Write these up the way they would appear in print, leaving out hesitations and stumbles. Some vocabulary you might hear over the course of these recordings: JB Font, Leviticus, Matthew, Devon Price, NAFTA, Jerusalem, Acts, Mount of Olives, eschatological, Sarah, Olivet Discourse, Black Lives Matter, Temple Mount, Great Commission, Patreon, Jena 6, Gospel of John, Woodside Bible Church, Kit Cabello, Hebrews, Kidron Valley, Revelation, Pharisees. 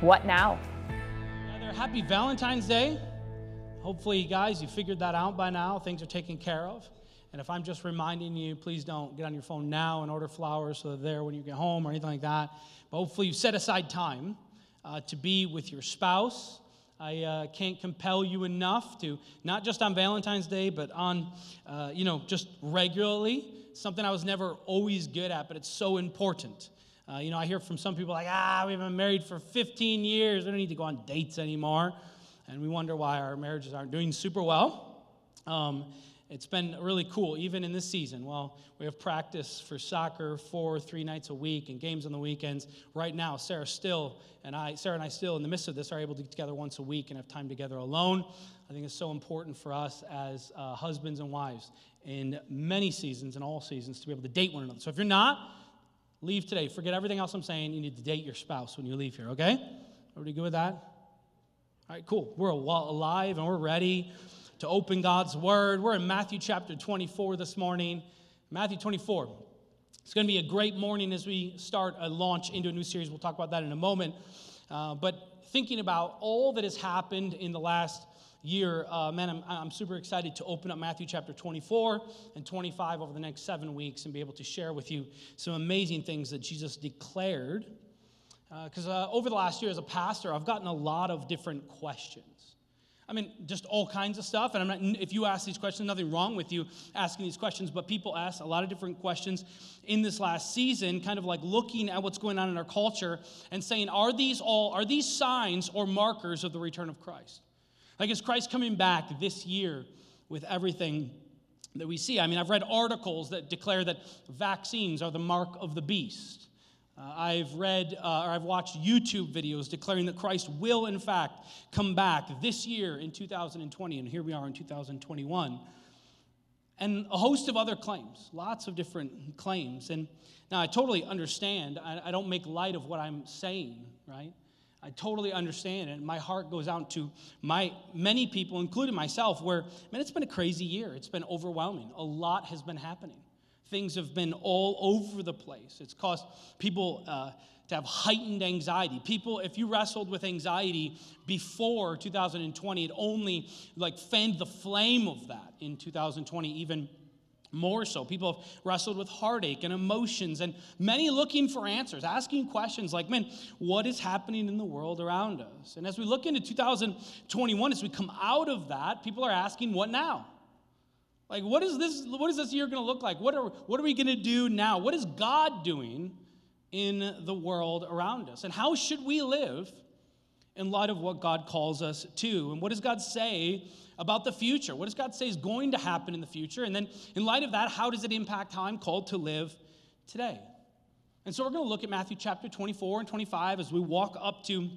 What now? Happy Valentine's Day. Hopefully, guys, you figured that out by now. Things are taken care of. And if I'm just reminding you, please don't get on your phone now and order flowers so they're there when you get home or anything like that. But hopefully you've set aside time to be with your spouse. I can't compel you enough to, not just on Valentine's Day, but on, just regularly. Something I was never always good at, but it's so important. I hear from some people like, we've been married for 15 years. We don't need to go on dates anymore. And we wonder why our marriages aren't doing super well. It's been really cool, even in this season. Well, we have practice for soccer three nights a week and games on the weekends. Right now, Sarah and I still, in the midst of this, are able to get together once a week and have time together alone. I think it's so important for us as husbands and wives in many seasons, in all seasons, to be able to date one another. So if you're not, leave today. Forget everything else I'm saying. You need to date your spouse when you leave here, okay? Everybody good with that? All right, cool. We're alive and we're ready to open God's Word. We're in Matthew chapter 24 this morning. Matthew 24. It's going to be a great morning as we start a launch into a new series. We'll talk about that in a moment. But thinking about all that has happened in the last year, I'm super excited to open up Matthew chapter 24 and 25 over the next 7 weeks and be able to share with you some amazing things that Jesus declared. Because over the last year as a pastor, I've gotten a lot of different questions. I mean, just all kinds of stuff. And if you ask these questions, nothing wrong with you asking these questions, but people ask a lot of different questions in this last season, kind of like looking at what's going on in our culture and saying, are these signs or markers of the return of Christ? Like, is Christ coming back this year with everything that we see? I mean, I've read articles that declare that vaccines are the mark of the beast. I've watched YouTube videos declaring that Christ will, in fact, come back this year in 2020, and here we are in 2021. And a host of other claims, lots of different claims. And now I totally understand. I don't make light of what I'm saying, right? I totally understand, and my heart goes out to many people, including myself, it's been a crazy year. It's been overwhelming. A lot has been happening. Things have been all over the place. It's caused people to have heightened anxiety. People, if you wrestled with anxiety before 2020, it only fanned the flame of that in 2020 even more so. People have wrestled with heartache and emotions, and many looking for answers, asking questions like, what is happening in the world around us? And as we look into 2021, as we come out of that, people are asking, what now? What is this year going to look like? What are we going to do now? What is God doing in the world around us? And how should we live in light of what God calls us to? And what does God say about the future? What does God say is going to happen in the future? And then in light of that, how does it impact how I'm called to live today? And so we're going to look at Matthew chapter 24 and 25 as we walk up to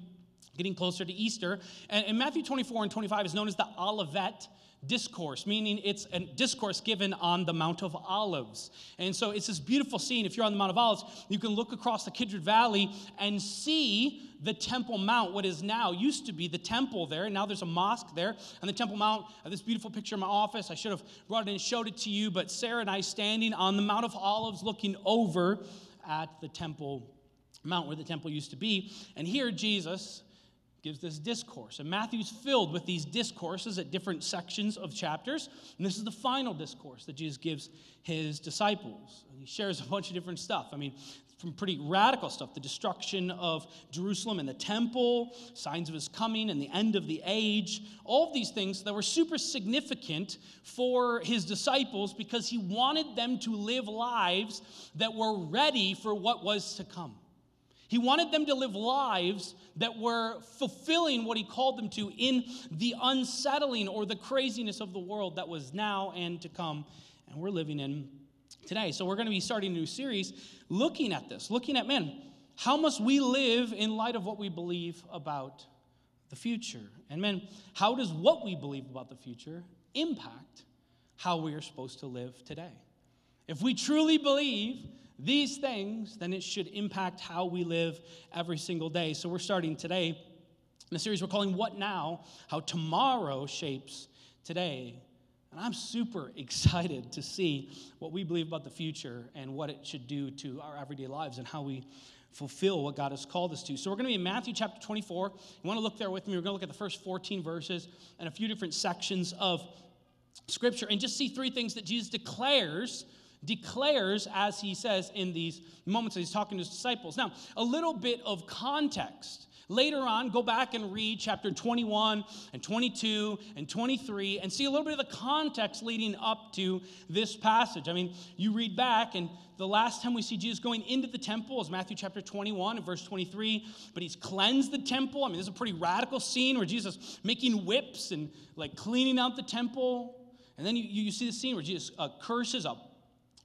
getting closer to Easter. And Matthew 24 and 25 is known as the Olivet Discourse, meaning it's a discourse given on the Mount of Olives. And so it's this beautiful scene. If you're on the Mount of Olives, you can look across the Kidron Valley and see the Temple Mount, what is now used to be the temple there, and now there's a mosque there. And the Temple Mount, this beautiful picture in my office, I should have brought it and showed it to you, but Sarah and I standing on the Mount of Olives looking over at the Temple Mount where the temple used to be. And here Jesus gives this discourse. And Matthew's filled with these discourses at different sections of chapters. And this is the final discourse that Jesus gives his disciples. And he shares a bunch of different stuff. From pretty radical stuff, the destruction of Jerusalem and the temple, signs of his coming and the end of the age, all of these things that were super significant for his disciples because he wanted them to live lives that were ready for what was to come. He wanted them to live lives that were fulfilling what he called them to in the unsettling or the craziness of the world that was now and to come, and we're living in today. So we're going to be starting a new series looking at this, how must we live in light of what we believe about the future. And man, how does what we believe about the future impact how we are supposed to live today? If we truly believe these things, then it should impact how we live every single day. So we're starting today in a series we're calling What Now? How Tomorrow Shapes Today. And I'm super excited to see what we believe about the future and what it should do to our everyday lives and how we fulfill what God has called us to. So we're going to be in Matthew chapter 24. You want to look there with me. We're going to look at the first 14 verses and a few different sections of Scripture and just see three things that Jesus declares as he says in these moments that he's talking to his disciples. Now, a little bit of context. Later on, go back and read chapter 21 and 22 and 23 and see a little bit of the context leading up to this passage. I mean, you read back, and the last time we see Jesus going into the temple is Matthew chapter 21 and verse 23, but he's cleansed the temple. I mean, this is a pretty radical scene where Jesus is making whips and like cleaning out the temple. And then you see the scene where Jesus curses a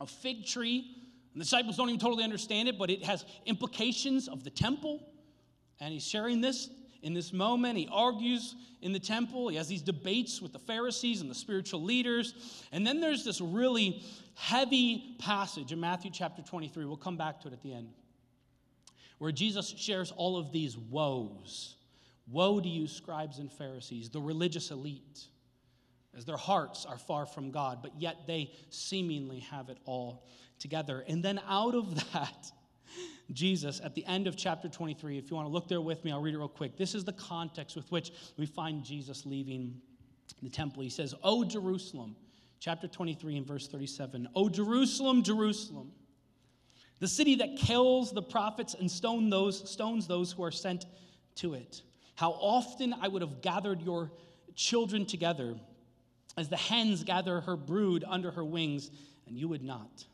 fig tree. And the disciples don't even totally understand it, but it has implications of the temple. And he's sharing this in this moment. He argues in the temple. He has these debates with the Pharisees and the spiritual leaders. And then there's this really heavy passage in Matthew chapter 23. We'll come back to it at the end, where Jesus shares all of these woes. Woe to you, scribes and Pharisees, the religious elite, as their hearts are far from God, but yet they seemingly have it all together. And then out of that, Jesus, at the end of chapter 23, if you want to look there with me, I'll read it real quick. This is the context with which we find Jesus leaving the temple. He says, "O Jerusalem," chapter 23 and verse 37, "O Jerusalem, Jerusalem, the city that kills the prophets and stones those who are sent to it. How often I would have gathered your children together as the hens gather her brood under her wings, and you would not.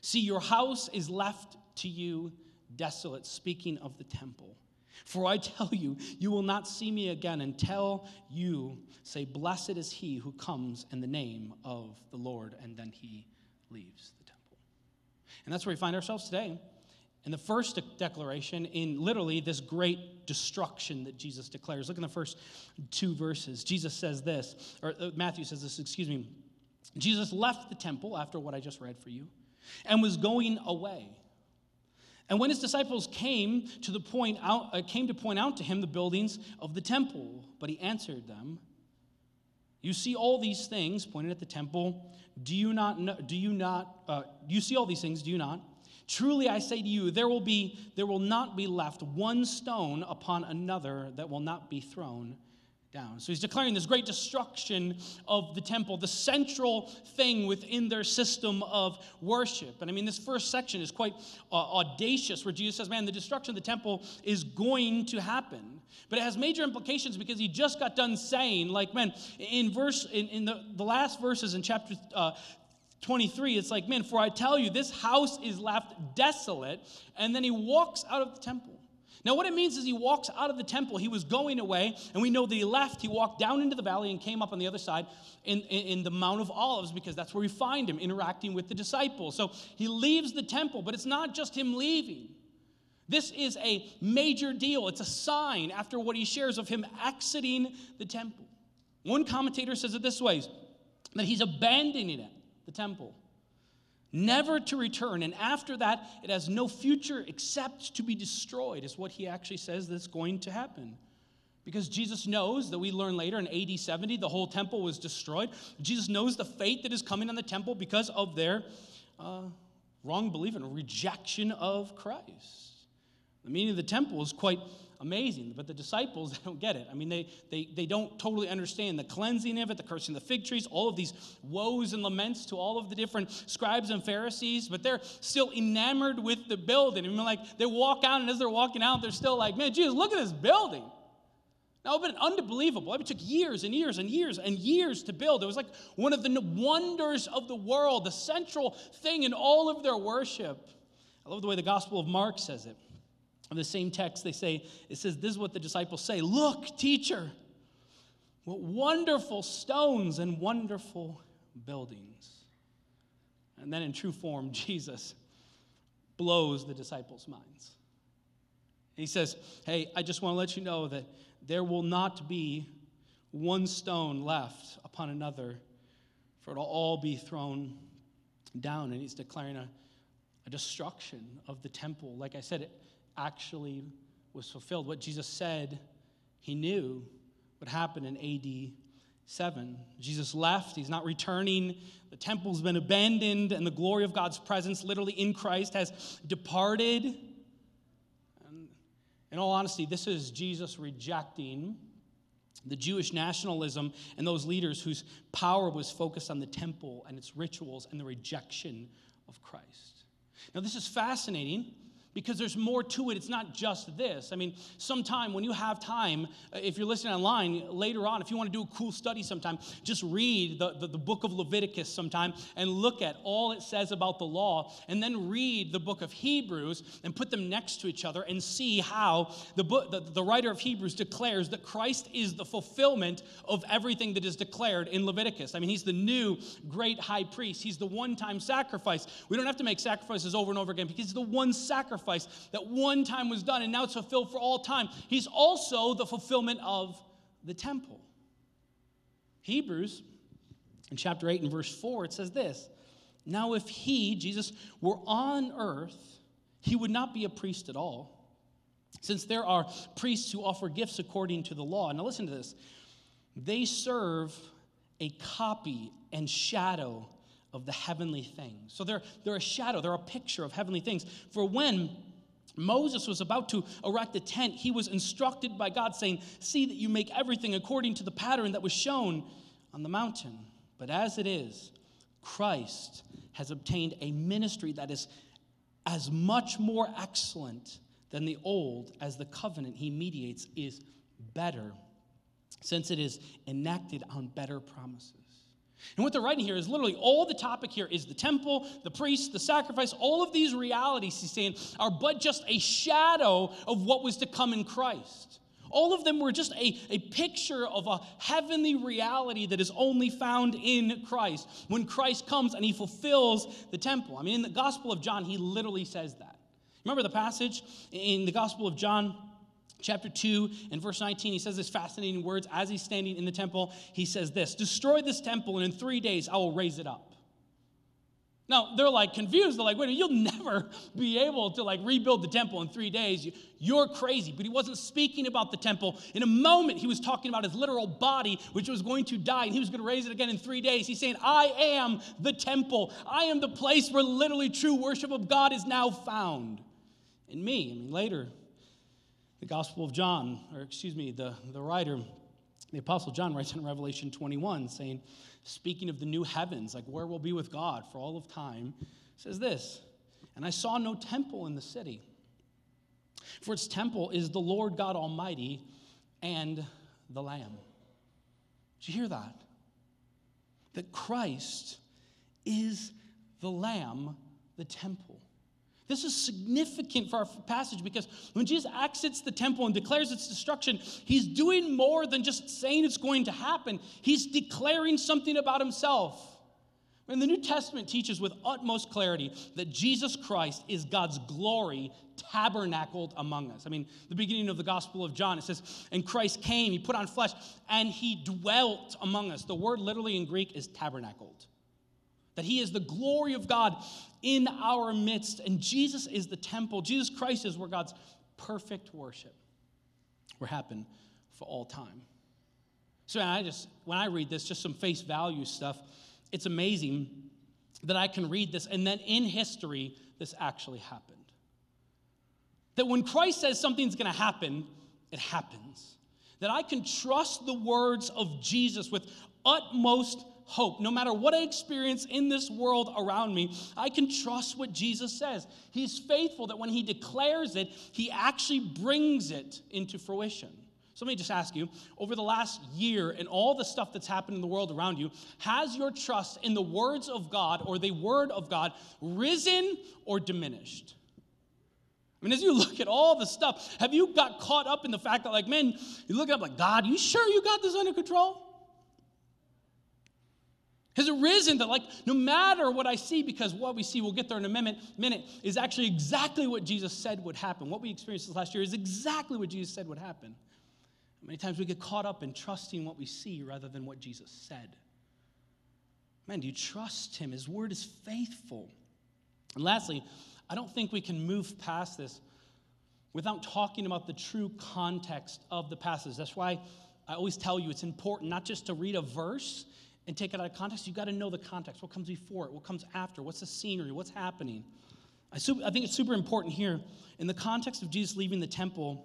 See, your house is left to you desolate," speaking of the temple. "For I tell you, you will not see me again until you say, 'Blessed is he who comes in the name of the Lord.'" And then he leaves the temple. And that's where we find ourselves today. And the first declaration in literally this great destruction that Jesus declares. Look in the first two verses. Jesus says this, or Matthew says this, excuse me. Jesus left the temple after what I just read for you and was going away. And when his disciples came to point out to him the buildings of the temple, but he answered them, "You see all these things," pointed at the temple, "do you not? Truly I say to you, there will not be left one stone upon another that will not be thrown down." So he's declaring this great destruction of the temple, the central thing within their system of worship. And I mean, this first section is quite audacious, where Jesus says, man, the destruction of the temple is going to happen. But it has major implications because he just got done saying, like, man, in the last verses in chapter 23, it's like, man, "For I tell you, this house is left desolate." And then he walks out of the temple. Now, what it means is he walks out of the temple. He was going away, and we know that he left. He walked down into the valley and came up on the other side in the Mount of Olives, because that's where we find him interacting with the disciples. So he leaves the temple, but it's not just him leaving. This is a major deal. It's a sign after what he shares of him exiting the temple. One commentator says it this way, that he's abandoning it. The temple, never to return, and after that, it has no future except to be destroyed, is what he actually says that's going to happen. Because Jesus knows that we learn later in AD 70, the whole temple was destroyed. Jesus knows the fate that is coming on the temple because of their wrong belief and rejection of Christ. The meaning of the temple is quite amazing, but the disciples, they don't get it. I mean, they don't totally understand the cleansing of it, the cursing of the fig trees, all of these woes and laments to all of the different scribes and Pharisees, but they're still enamored with the building. I mean, like, they walk out, and as they're walking out, they're still like, man, Jesus, look at this building. Now, it's been unbelievable. It took years and years and years and years to build. It was like one of the wonders of the world, the central thing in all of their worship. I love the way the Gospel of Mark says it. In the same text, it says, this is what the disciples say, "Look, teacher, what wonderful stones and wonderful buildings." And then in true form, Jesus blows the disciples' minds. He says, hey, I just want to let you know that there will not be one stone left upon another, for it'll all be thrown down. And he's declaring a destruction of the temple. Like I said, it actually was fulfilled. What Jesus said he knew would happen in AD 7. Jesus left. He's not returning. The temple's been abandoned, and the glory of God's presence, literally in Christ, has departed. And in all honesty, this is Jesus rejecting the Jewish nationalism and those leaders whose power was focused on the temple and its rituals and the rejection of Christ. Now, this is fascinating, because there's more to it. It's not just this. I mean, sometime when you have time, if you're listening online, later on, if you want to do a cool study sometime, just read the book of Leviticus sometime and look at all it says about the law, and then read the book of Hebrews and put them next to each other and see how the writer of Hebrews declares that Christ is the fulfillment of everything that is declared in Leviticus. I mean, he's the new great high priest. He's the one-time sacrifice. We don't have to make sacrifices over and over again, because he's the one sacrifice that one time was done, and now it's fulfilled for all time. He's also the fulfillment of the temple. Hebrews, in chapter 8 and verse 4, it says this: now if he, Jesus, were on earth, he would not be a priest at all, since there are priests who offer gifts according to the law. Now listen to this. They serve a copy and shadow of the heavenly things. So they're a shadow, they're a picture of heavenly things. For when Moses was about to erect the tent, he was instructed by God, saying, see that you make everything according to the pattern that was shown on the mountain. But as it is, Christ has obtained a ministry that is as much more excellent than the old as the covenant he mediates is better, since it is enacted on better promises. And what they're writing here is literally all the topic here is the temple, the priest, the sacrifice, all of these realities, he's saying, are but just a shadow of what was to come in Christ. All of them were just a picture of a heavenly reality that is only found in Christ, when Christ comes and he fulfills the temple. I mean, in the Gospel of John, he literally says that. Remember the passage in the Gospel of John, Chapter 2 and verse 19, he says this fascinating words. As he's standing in the temple, he says this: destroy this temple, and in 3 days I will raise it up. Now, they're like confused. They're like, wait, you'll never be able to like rebuild the temple in 3 days. You're crazy. But he wasn't speaking about the temple. In a moment, he was talking about his literal body, which was going to die, and he was going to raise it again in 3 days. He's saying, I am the temple. I am the place where literally true worship of God is now found in me. I mean, later, the Gospel of John, or excuse me, the writer, the Apostle John, writes in Revelation 21, saying, speaking of the new heavens, like where we'll be with God for all of time, says this: and I saw no temple in the city, for its temple is the Lord God Almighty and the Lamb. Did you hear that? That Christ is the Lamb, the temple. This is significant for our passage, because when Jesus exits the temple and declares its destruction, he's doing more than just saying it's going to happen. He's declaring something about himself. And the New Testament teaches with utmost clarity that Jesus Christ is God's glory tabernacled among us. I mean, the beginning of the Gospel of John, it says, and Christ came, he put on flesh, and he dwelt among us. The word literally in Greek is tabernacled. That he is the glory of God in our midst. And Jesus is the temple. Jesus Christ is where God's perfect worship will happen for all time. So when I read this, just some face value stuff, it's amazing that I can read this, and then in history, this actually happened. That when Christ says something's going to happen, it happens. That I can trust the words of Jesus with utmost hope. No matter what I experience in this world around me, I can trust what Jesus says. He's faithful that when he declares it, he actually brings it into fruition. So let me just ask you, over the last year and all the stuff that's happened in the world around you, has your trust in the words of God or the word of God risen or diminished? I mean, as you look at all the stuff, have you got caught up in the fact that, like, man, you look up like, God, you sure you got this under control? has arisen that, like, no matter what I see, because what we see, we'll get there in a minute, is actually exactly what Jesus said would happen. What we experienced this last year is exactly what Jesus said would happen. Many times we get caught up in trusting what we see rather than what Jesus said. Man, do you trust him? His word is faithful. And lastly, I don't think we can move past this without talking about the true context of the passage. That's why I always tell you it's important not just to read a verse and take it out of context. You've got to know the context. What comes before it? What comes after? What's the scenery? What's happening? I think it's super important here. In the context of Jesus leaving the temple,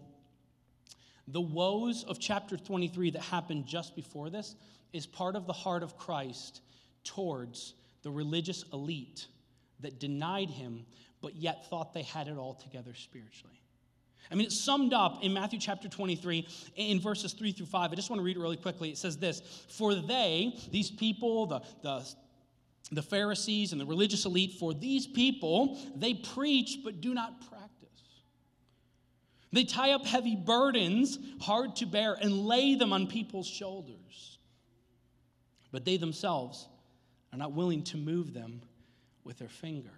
the woes of chapter 23 that happened just before this is part of the heart of Christ towards the religious elite that denied him, but yet thought they had it all together spiritually. I mean, it's summed up in Matthew chapter 23 in verses 3 through 5. I just want to read it really quickly. It says this: for they, these people, the Pharisees and the religious elite, for these people, they preach but do not practice. They tie up heavy burdens, hard to bear, and lay them on people's shoulders. But they themselves are not willing to move them with their finger.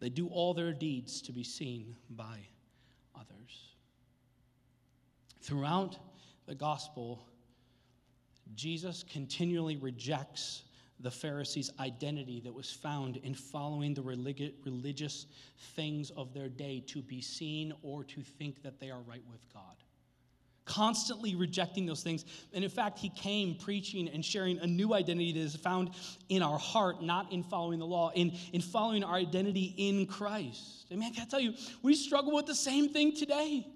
They do all their deeds to be seen by others. Throughout the gospel, Jesus continually rejects the Pharisees' identity that was found in following the religious things of their day to be seen or to think that they are right with God. Constantly rejecting those things. And in fact, he came preaching and sharing a new identity that is found in our heart, not in following the law, in following our identity in Christ. I mean, I gotta tell you, we struggle with the same thing today.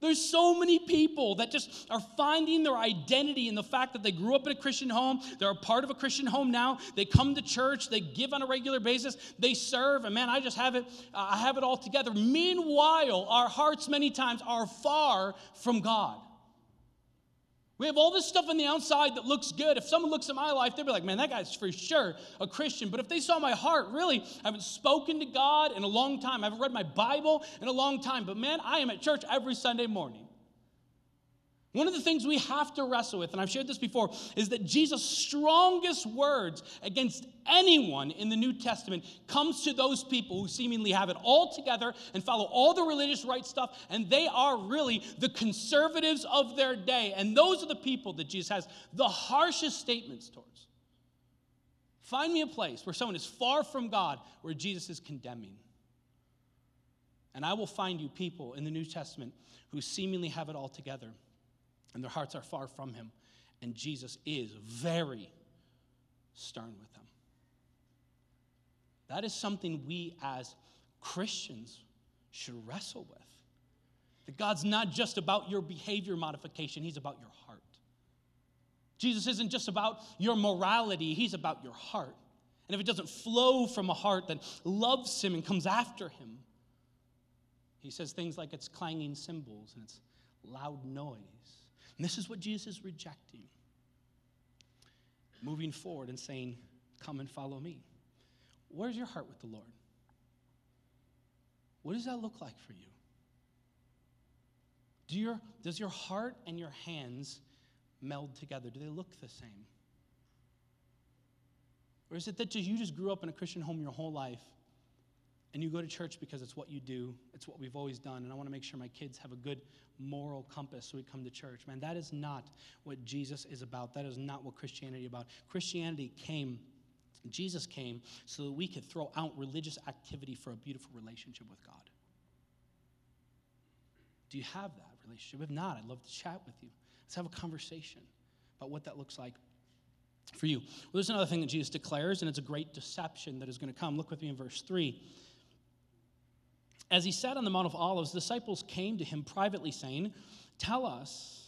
There's so many people that just are finding their identity in the fact that they grew up in a Christian home, they're a part of a Christian home now, they come to church, they give on a regular basis, they serve, and man, I just have it, I have it all together. Meanwhile, our hearts many times are far from God. We have all this stuff on the outside that looks good. If someone looks at my life, they'd be like, man, that guy's for sure a Christian. But if they saw my heart, really, I haven't spoken to God in a long time. I haven't read my Bible in a long time. But man, I am at church every Sunday morning. One of the things we have to wrestle with, and I've shared this before, is that Jesus' strongest words against anyone in the New Testament comes to those people who seemingly have it all together and follow all the religious right stuff, and they are really the conservatives of their day. And those are the people that Jesus has the harshest statements towards. Find me a place where someone is far from God, where Jesus is condemning. And I will find you people in the New Testament who seemingly have it all together, and their hearts are far from him. And Jesus is very stern with them. That is something we as Christians should wrestle with. That God's not just about your behavior modification. He's about your heart. Jesus isn't just about your morality. He's about your heart. And if it doesn't flow from a heart that loves him and comes after him, he says things like it's clanging cymbals and it's loud noise. And this is what Jesus is rejecting. Moving forward and saying, come and follow me. Where's your heart with the Lord? What does that look like for you? Does your heart and your hands meld together? Do they look the same? Or is it that you just grew up in a Christian home your whole life and you go to church because it's what you do, it's what we've always done, and I want to make sure my kids have a good moral compass so we come to church? Man, that is not what Jesus is about. That is not what Christianity is about. Jesus came so that we could throw out religious activity for a beautiful relationship with God. Do you have that relationship? If not, I'd love to chat with you. Let's have a conversation about what that looks like for you. Well, there's another thing that Jesus declares, and it's a great deception that is going to come. Look with me in verse 3. As he sat on the Mount of Olives, the disciples came to him privately saying, tell us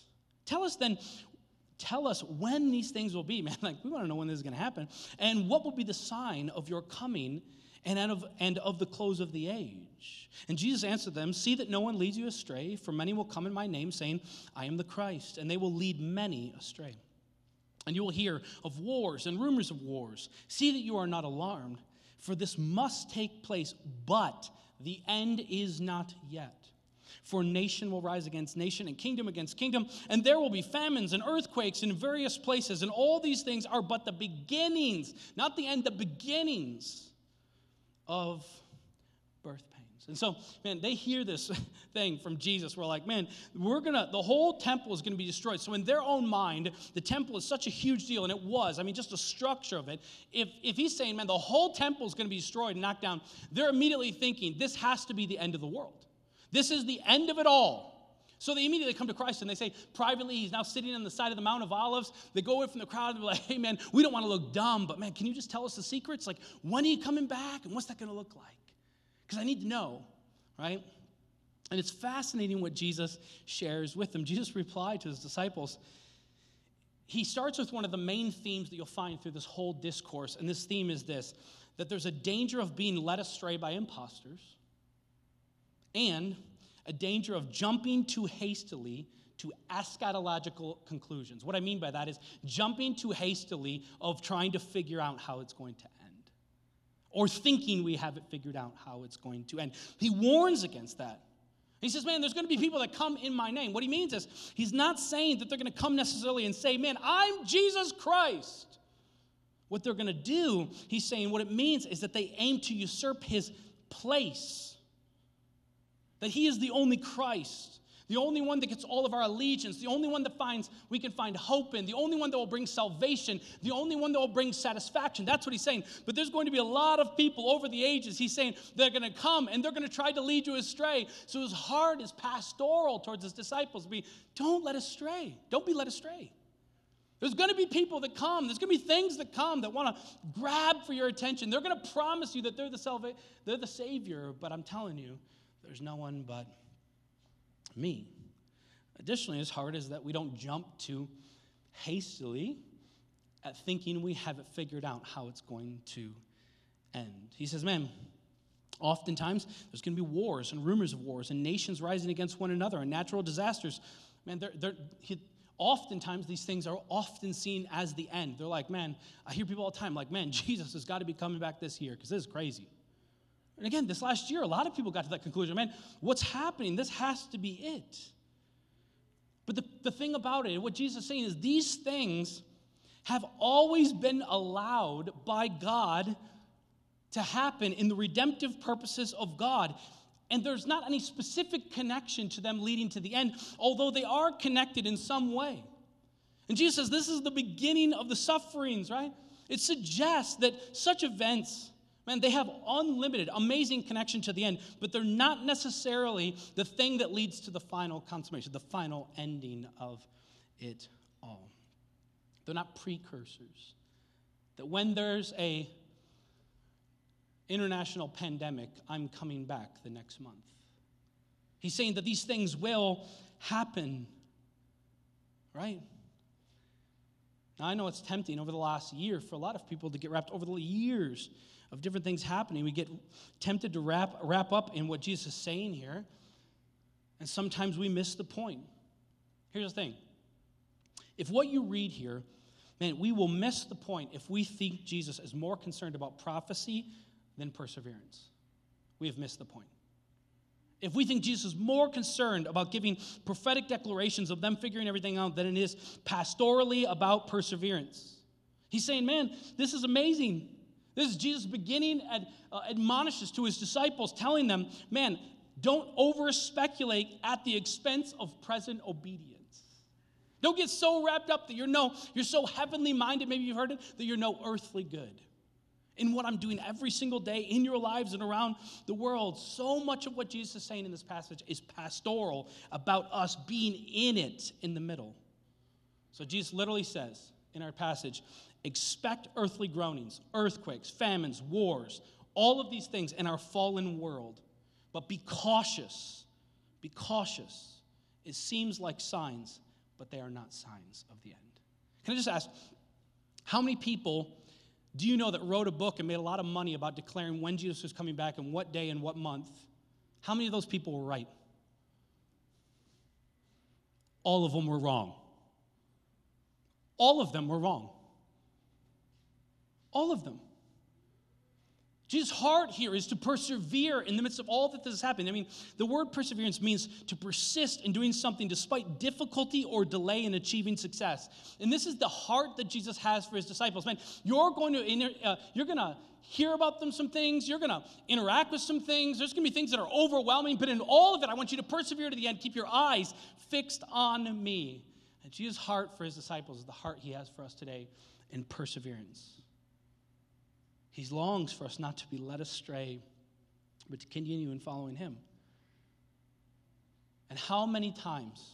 when these things will be. Man, like, we want to know when this is going to happen. And what will be the sign of your coming and of the close of the age? And Jesus answered them, see that no one leads you astray, for many will come in my name saying, I am the Christ, and they will lead many astray. And you will hear of wars and rumors of wars. See that you are not alarmed, for this must take place, but the end is not yet. For nation will rise against nation and kingdom against kingdom, and there will be famines and earthquakes in various places, and all these things are but the beginnings, not the end, the beginnings of birth pains. And so, man, they hear this thing from Jesus. We're like, man, the whole temple is going to be destroyed. So in their own mind, the temple is such a huge deal, and it was. I mean, just the structure of it. If he's saying, man, the whole temple is going to be destroyed and knocked down, they're immediately thinking, this has to be the end of the world. This is the end of it all. So they immediately come to Christ, and they say, privately, he's now sitting on the side of the Mount of Olives. They go away from the crowd, and they're like, hey, man, we don't want to look dumb, but, man, can you just tell us the secrets? Like, when are you coming back, and what's that going to look like? Because I need to know, right? And it's fascinating what Jesus shares with them. Jesus replied to his disciples. He starts with one of the main themes that you'll find through this whole discourse, and this theme is this, that there's a danger of being led astray by imposters, and a danger of jumping too hastily to eschatological conclusions. What I mean by that is jumping too hastily of trying to figure out how it's going to end, or thinking we haven't figured out how it's going to end. He warns against that. He says, man, there's going to be people that come in my name. What he means is he's not saying that they're going to come necessarily and say, man, I'm Jesus Christ. What they're going to do, he's saying what it means is that they aim to usurp his place. That he is the only Christ, the only one that gets all of our allegiance, the only one that we can find hope in, the only one that will bring salvation, the only one that will bring satisfaction. That's what he's saying. But there's going to be a lot of people over the ages, he's saying, they're going to come and they're going to try to lead you astray. So his heart is pastoral towards his disciples. Don't be led astray. There's going to be people that come. There's going to be things that come that want to grab for your attention. They're going to promise you that they're the Savior, but I'm telling you, there's no one but me. Additionally, his heart is that we don't jump too hastily at thinking we haven't figured out how it's going to end. He says, man, oftentimes there's going to be wars and rumors of wars and nations rising against one another and natural disasters. Man, oftentimes these things are often seen as the end. They're like, man, I hear people all the time, like, man, Jesus has got to be coming back this year because this is crazy. And again, this last year, a lot of people got to that conclusion. Man, what's happening? This has to be it. But the thing about it, what Jesus is saying is these things have always been allowed by God to happen in the redemptive purposes of God. And there's not any specific connection to them leading to the end, although they are connected in some way. And Jesus says this is the beginning of the sufferings, right? It suggests that such events, man, they have unlimited, amazing connection to the end, but they're not necessarily the thing that leads to the final consummation, the final ending of it all. They're not precursors. That when there's an international pandemic, I'm coming back the next month. He's saying that these things will happen, right? Now, I know it's tempting over the last year for a lot of people to get wrapped over the years of different things happening. We get tempted to wrap up in what Jesus is saying here, and sometimes we miss the point. Here's the thing. If what you read here, man, we will miss the point if we think Jesus is more concerned about prophecy than perseverance. We have missed the point. If we think Jesus is more concerned about giving prophetic declarations of them figuring everything out than it is pastorally about perseverance. He's saying, man, this is amazing. This is Jesus beginning and admonishes to his disciples, telling them, man, don't over-speculate at the expense of present obedience. Don't get so wrapped up that you're so heavenly minded, maybe you've heard it, that you're no earthly good. In what I'm doing every single day in your lives and around the world, so much of what Jesus is saying in this passage is pastoral about us being in it in the middle. So Jesus literally says in our passage, expect earthly groanings, earthquakes, famines, wars, all of these things in our fallen world. But be cautious. Be cautious. It seems like signs, but they are not signs of the end. Can I just ask, how many people do you know that wrote a book and made a lot of money about declaring when Jesus was coming back and what day and what month? How many of those people were right? All of them were wrong. All of them were wrong. All of them. Jesus' heart here is to persevere in the midst of all that has happened. I mean, the word perseverance means to persist in doing something despite difficulty or delay in achieving success. And this is the heart that Jesus has for his disciples. Man, you're going to hear about them some things. You're going to interact with some things. There's going to be things that are overwhelming. But in all of it, I want you to persevere to the end. Keep your eyes fixed on me. And Jesus' heart for his disciples is the heart he has for us today in perseverance. He longs for us not to be led astray, but to continue in following him. And how many times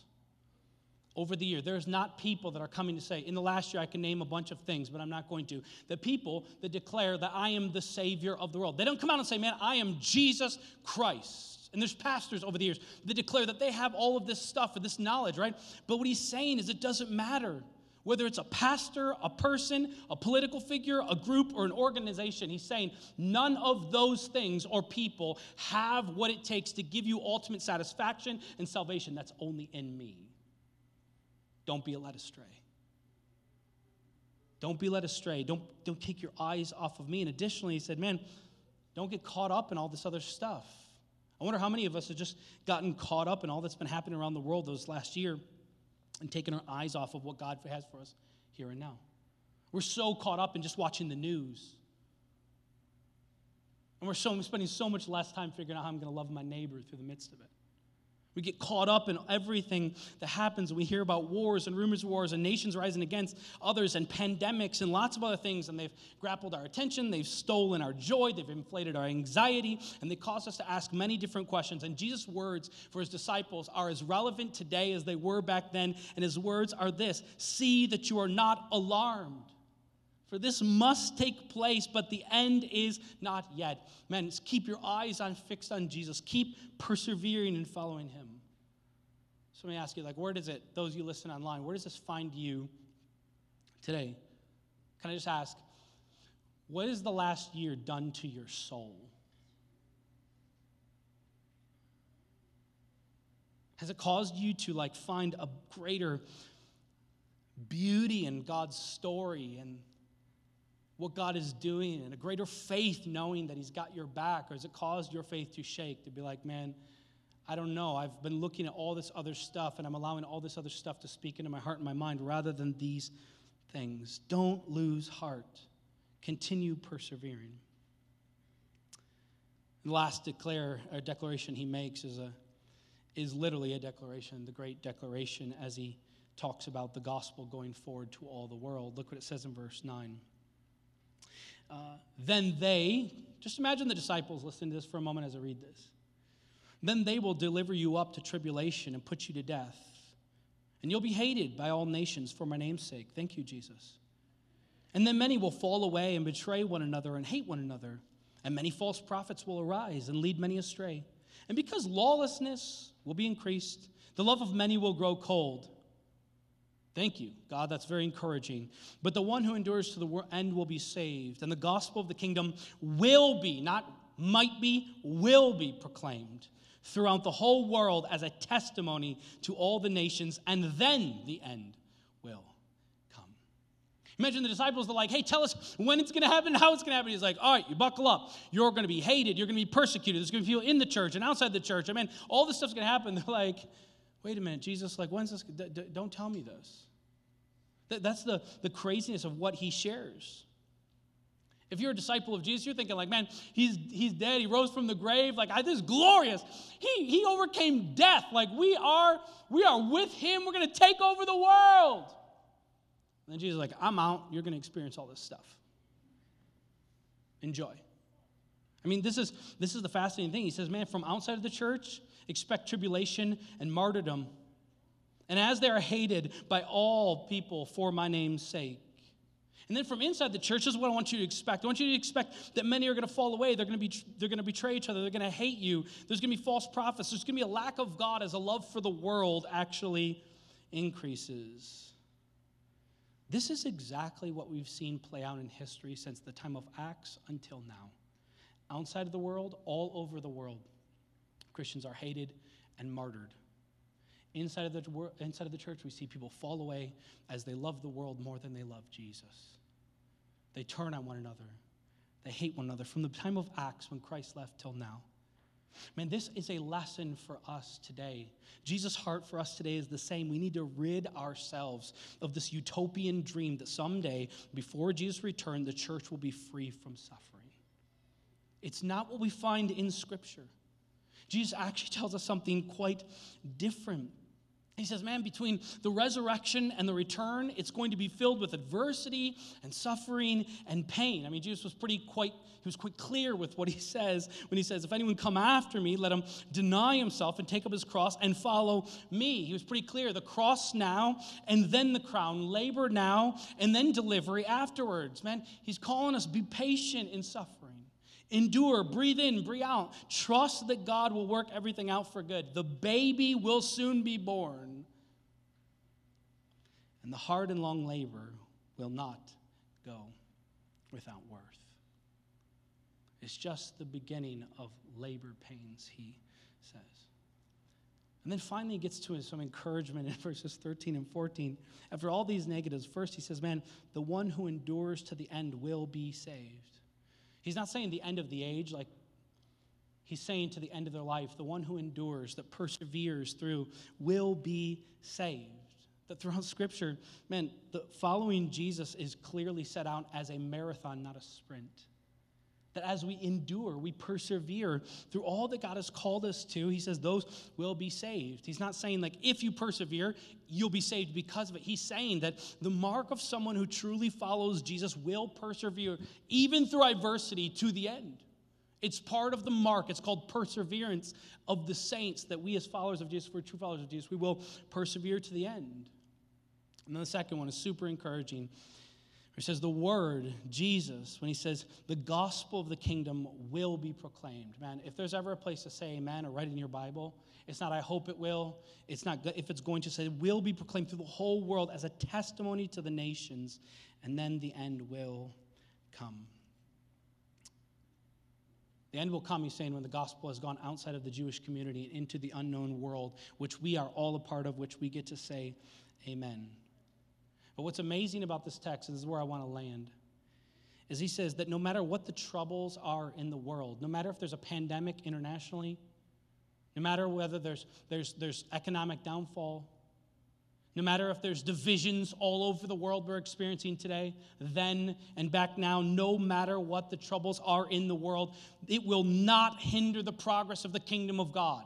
over the year, there's not people that are coming to say, in the last year I can name a bunch of things, but I'm not going to. The people that declare that I am the Savior of the world. They don't come out and say, man, I am Jesus Christ. And there's pastors over the years that declare that they have all of this stuff or this knowledge, right? But what he's saying is it doesn't matter. Whether it's a pastor, a person, a political figure, a group, or an organization, he's saying none of those things or people have what it takes to give you ultimate satisfaction and salvation. That's only in me. Don't be led astray. Don't be led astray. Don't take your eyes off of me. And additionally, he said, man, don't get caught up in all this other stuff. I wonder how many of us have just gotten caught up in all that's been happening around the world those last year, and taking our eyes off of what God has for us here and now. We're so caught up in just watching the news. And we're spending so much less time figuring out how I'm going to love my neighbor through the midst of it. We get caught up in everything that happens. We hear about wars and rumors of wars and nations rising against others and pandemics and lots of other things. And they've grappled our attention. They've stolen our joy. They've inflated our anxiety. And they cause us to ask many different questions. And Jesus' words for his disciples are as relevant today as they were back then. And his words are this: see that you are not alarmed, for this must take place, but the end is not yet. Man, keep your eyes fixed on Jesus. Keep persevering and following him. So let me ask you, where does it, those of you listening online, where does this find you today? Can I just ask, what has the last year done to your soul? Has it caused you to find a greater beauty in God's story and what God is doing, and a greater faith knowing that he's got your back? Or has it caused your faith to shake, to be man, I don't know. I've been looking at all this other stuff, and I'm allowing all this other stuff to speak into my heart and my mind rather than these things. Don't lose heart. Continue persevering. The last declaration he makes is literally a declaration, the great declaration, as he talks about the gospel going forward to all the world. Look what it says in verse 9. Then they, just imagine the disciples listening to this for a moment as I read this. Then they will deliver you up to tribulation and put you to death. And you'll be hated by all nations for my name's sake. Thank you, Jesus. And then many will fall away and betray one another and hate one another. And many false prophets will arise and lead many astray. And because lawlessness will be increased, the love of many will grow cold. Thank you, God, that's very encouraging. But the one who endures to the end will be saved, and the gospel of the kingdom will be, not might be, will be proclaimed throughout the whole world as a testimony to all the nations, and then the end will come. Imagine the disciples are hey, tell us when it's going to happen, how it's going to happen. He's all right, you buckle up. You're going to be hated. You're going to be persecuted. There's going to be people in the church and outside the church. I mean, all this stuff's going to happen. They're wait a minute, Jesus, when's this? Don't tell me this. That's the craziness of what he shares. If you're a disciple of Jesus, you're thinking man, he's dead. He rose from the grave. This is glorious. He overcame death. We are with him. We're going to take over the world. And then Jesus is I'm out. You're going to experience all this stuff. Enjoy. I mean, this is the fascinating thing. He says, man, from outside of the church, expect tribulation and martyrdom. And as they are hated by all people for my name's sake. And then from inside the church, this is what I want you to expect. I want you to expect that many are going to fall away. They're going to betray each other. They're going to hate you. There's going to be false prophets. There's going to be a lack of God as a love for the world actually increases. This is exactly what we've seen play out in history since the time of Acts until now. Outside of the world, all over the world, Christians are hated and martyred. Inside of the church, we see people fall away as they love the world more than they love Jesus. They turn on one another. They hate one another from the time of Acts when Christ left till now. Man, this is a lesson for us today. Jesus' heart for us today is the same. We need to rid ourselves of this utopian dream that someday, before Jesus' return, the church will be free from suffering. It's not what we find in Scripture. Jesus actually tells us something quite different. He says, man, between the resurrection and the return, it's going to be filled with adversity and suffering and pain. I mean, Jesus was quite clear with what he says when he says, if anyone come after me, let him deny himself and take up his cross and follow me. He was pretty clear. The cross now and then the crown. Labor now and then delivery afterwards. Man, he's calling us, be patient in suffering. Endure, breathe in, breathe out. Trust that God will work everything out for good. The baby will soon be born. And the hard and long labor will not go without worth. It's just the beginning of labor pains, he says. And then finally he gets to some encouragement in verses 13 and 14. After all these negatives, first he says, man, the one who endures to the end will be saved. He's not saying the end of the age, like he's saying to the end of their life, the one who endures, that perseveres through, will be saved. That throughout Scripture, man, the following Jesus is clearly set out as a marathon, not a sprint. That as we endure, we persevere through all that God has called us to, he says those will be saved. He's not saying like if you persevere, you'll be saved because of it. He's saying that the mark of someone who truly follows Jesus will persevere even through adversity to the end. It's part of the mark. It's called perseverance of the saints, that we as followers of Jesus, if we're true followers of Jesus, we will persevere to the end. And then the second one is super encouraging. It says the word, Jesus, when he says the gospel of the kingdom will be proclaimed. Man, if there's ever a place to say amen or write in your Bible, it's not I hope it will. It's not if it's going to say it will be proclaimed through the whole world as a testimony to the nations, and then the end will come. The end will come, he's saying, when the gospel has gone outside of the Jewish community and into the unknown world, which we are all a part of, which we get to say amen. But what's amazing about this text, and this is where I want to land, is he says that no matter what the troubles are in the world, no matter if there's a pandemic internationally, no matter whether there's economic downfall, no matter if there's divisions all over the world we're experiencing today, then and back now, no matter what the troubles are in the world, it will not hinder the progress of the kingdom of God.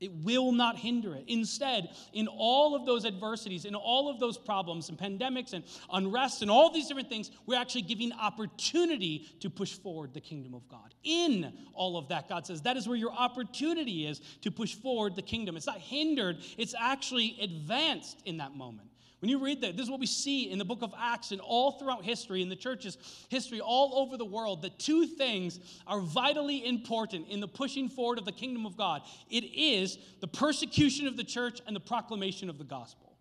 It will not hinder it. Instead, in all of those adversities, in all of those problems and pandemics and unrest and all these different things, we're actually giving opportunity to push forward the kingdom of God. In all of that, God says, that is where your opportunity is to push forward the kingdom. It's not hindered. It's actually advanced in that moment. When you read that, this is what we see in the book of Acts and all throughout history, in the church's history all over the world, that two things are vitally important in the pushing forward of the kingdom of God. It is the persecution of the church and the proclamation of the gospel.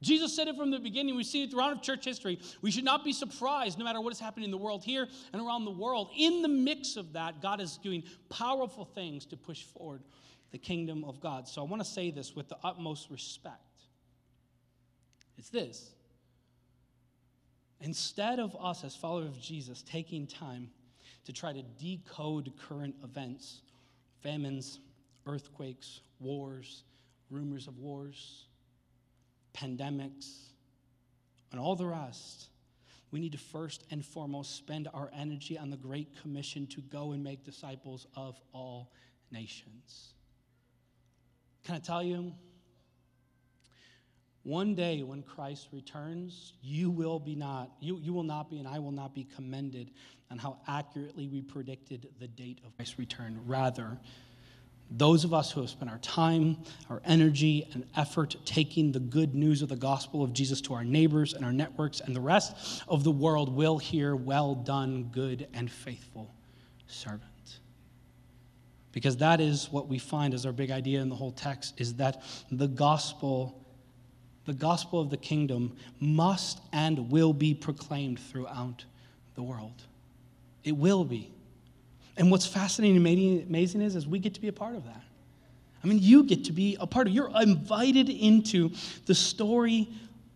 Jesus said it from the beginning. We see it throughout church history. We should not be surprised, no matter what is happening in the world here and around the world. In the mix of that, God is doing powerful things to push forward the kingdom of God. So I want to say this with the utmost respect. It's this. Instead of us as followers of Jesus taking time to try to decode current events, famines, earthquakes, wars, rumors of wars, pandemics, and all the rest, we need to first and foremost spend our energy on the Great Commission to go and make disciples of all nations. Can I tell you? One day when Christ returns, you will not be, and I will not be commended on how accurately we predicted the date of Christ's return. Rather, those of us who have spent our time, our energy, and effort taking the good news of the gospel of Jesus to our neighbors and our networks and the rest of the world will hear, well done, good and faithful servant. Because that is what we find as our big idea in the whole text, is that the gospel of the kingdom must and will be proclaimed throughout the world. It will be. And what's fascinating and amazing is we get to be a part of that. I mean, you get to be a part of it. You're invited into the story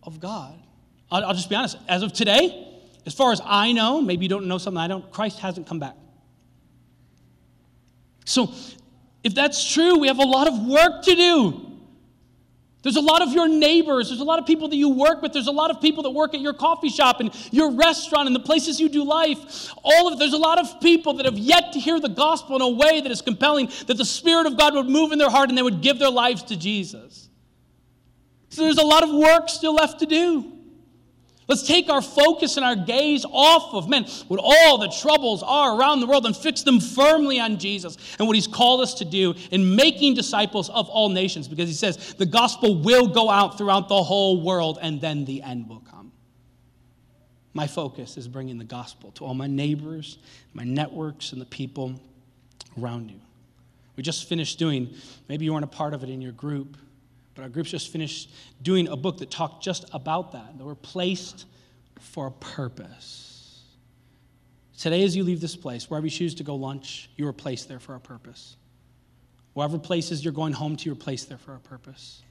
of God. I'll just be honest. As of today, As far as I know, maybe you don't know something I don't, Christ hasn't come back. So if that's true, we have a lot of work to do. There's a lot of your neighbors. There's a lot of people that you work with. There's a lot of people that work at your coffee shop and your restaurant and the places you do life. There's a lot of people that have yet to hear the gospel in a way that is compelling, that the Spirit of God would move in their heart and they would give their lives to Jesus. So there's a lot of work still left to do. Let's take our focus and our gaze off of, man, what all the troubles are around the world and fix them firmly on Jesus and what he's called us to do in making disciples of all nations, because he says the gospel will go out throughout the whole world and then the end will come. My focus is bringing the gospel to all my neighbors, my networks, and the people around you. We just finished doing, maybe you weren't a part of it in your group, but our group's just finished doing a book that talked just about that we're placed for a purpose. Today, as you leave this place, wherever you choose to go lunch, you are placed there for a purpose. Wherever places you're going home to, you're placed there for a purpose.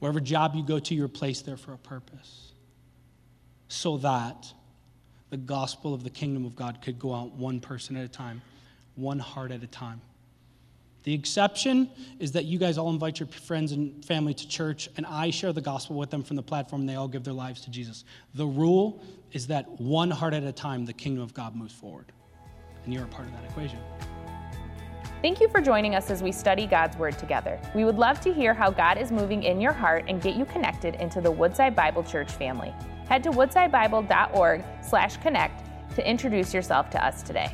Wherever job you go to, you're placed there for a purpose. So that the gospel of the kingdom of God could go out one person at a time, one heart at a time. The exception is that you guys all invite your friends and family to church, and I share the gospel with them from the platform, and they all give their lives to Jesus. The rule is that one heart at a time, the kingdom of God moves forward, and you're a part of that equation. Thank you for joining us as we study God's Word together. We would love to hear how God is moving in your heart and get you connected into the Woodside Bible Church family. Head to woodsidebible.org/connect to introduce yourself to us today.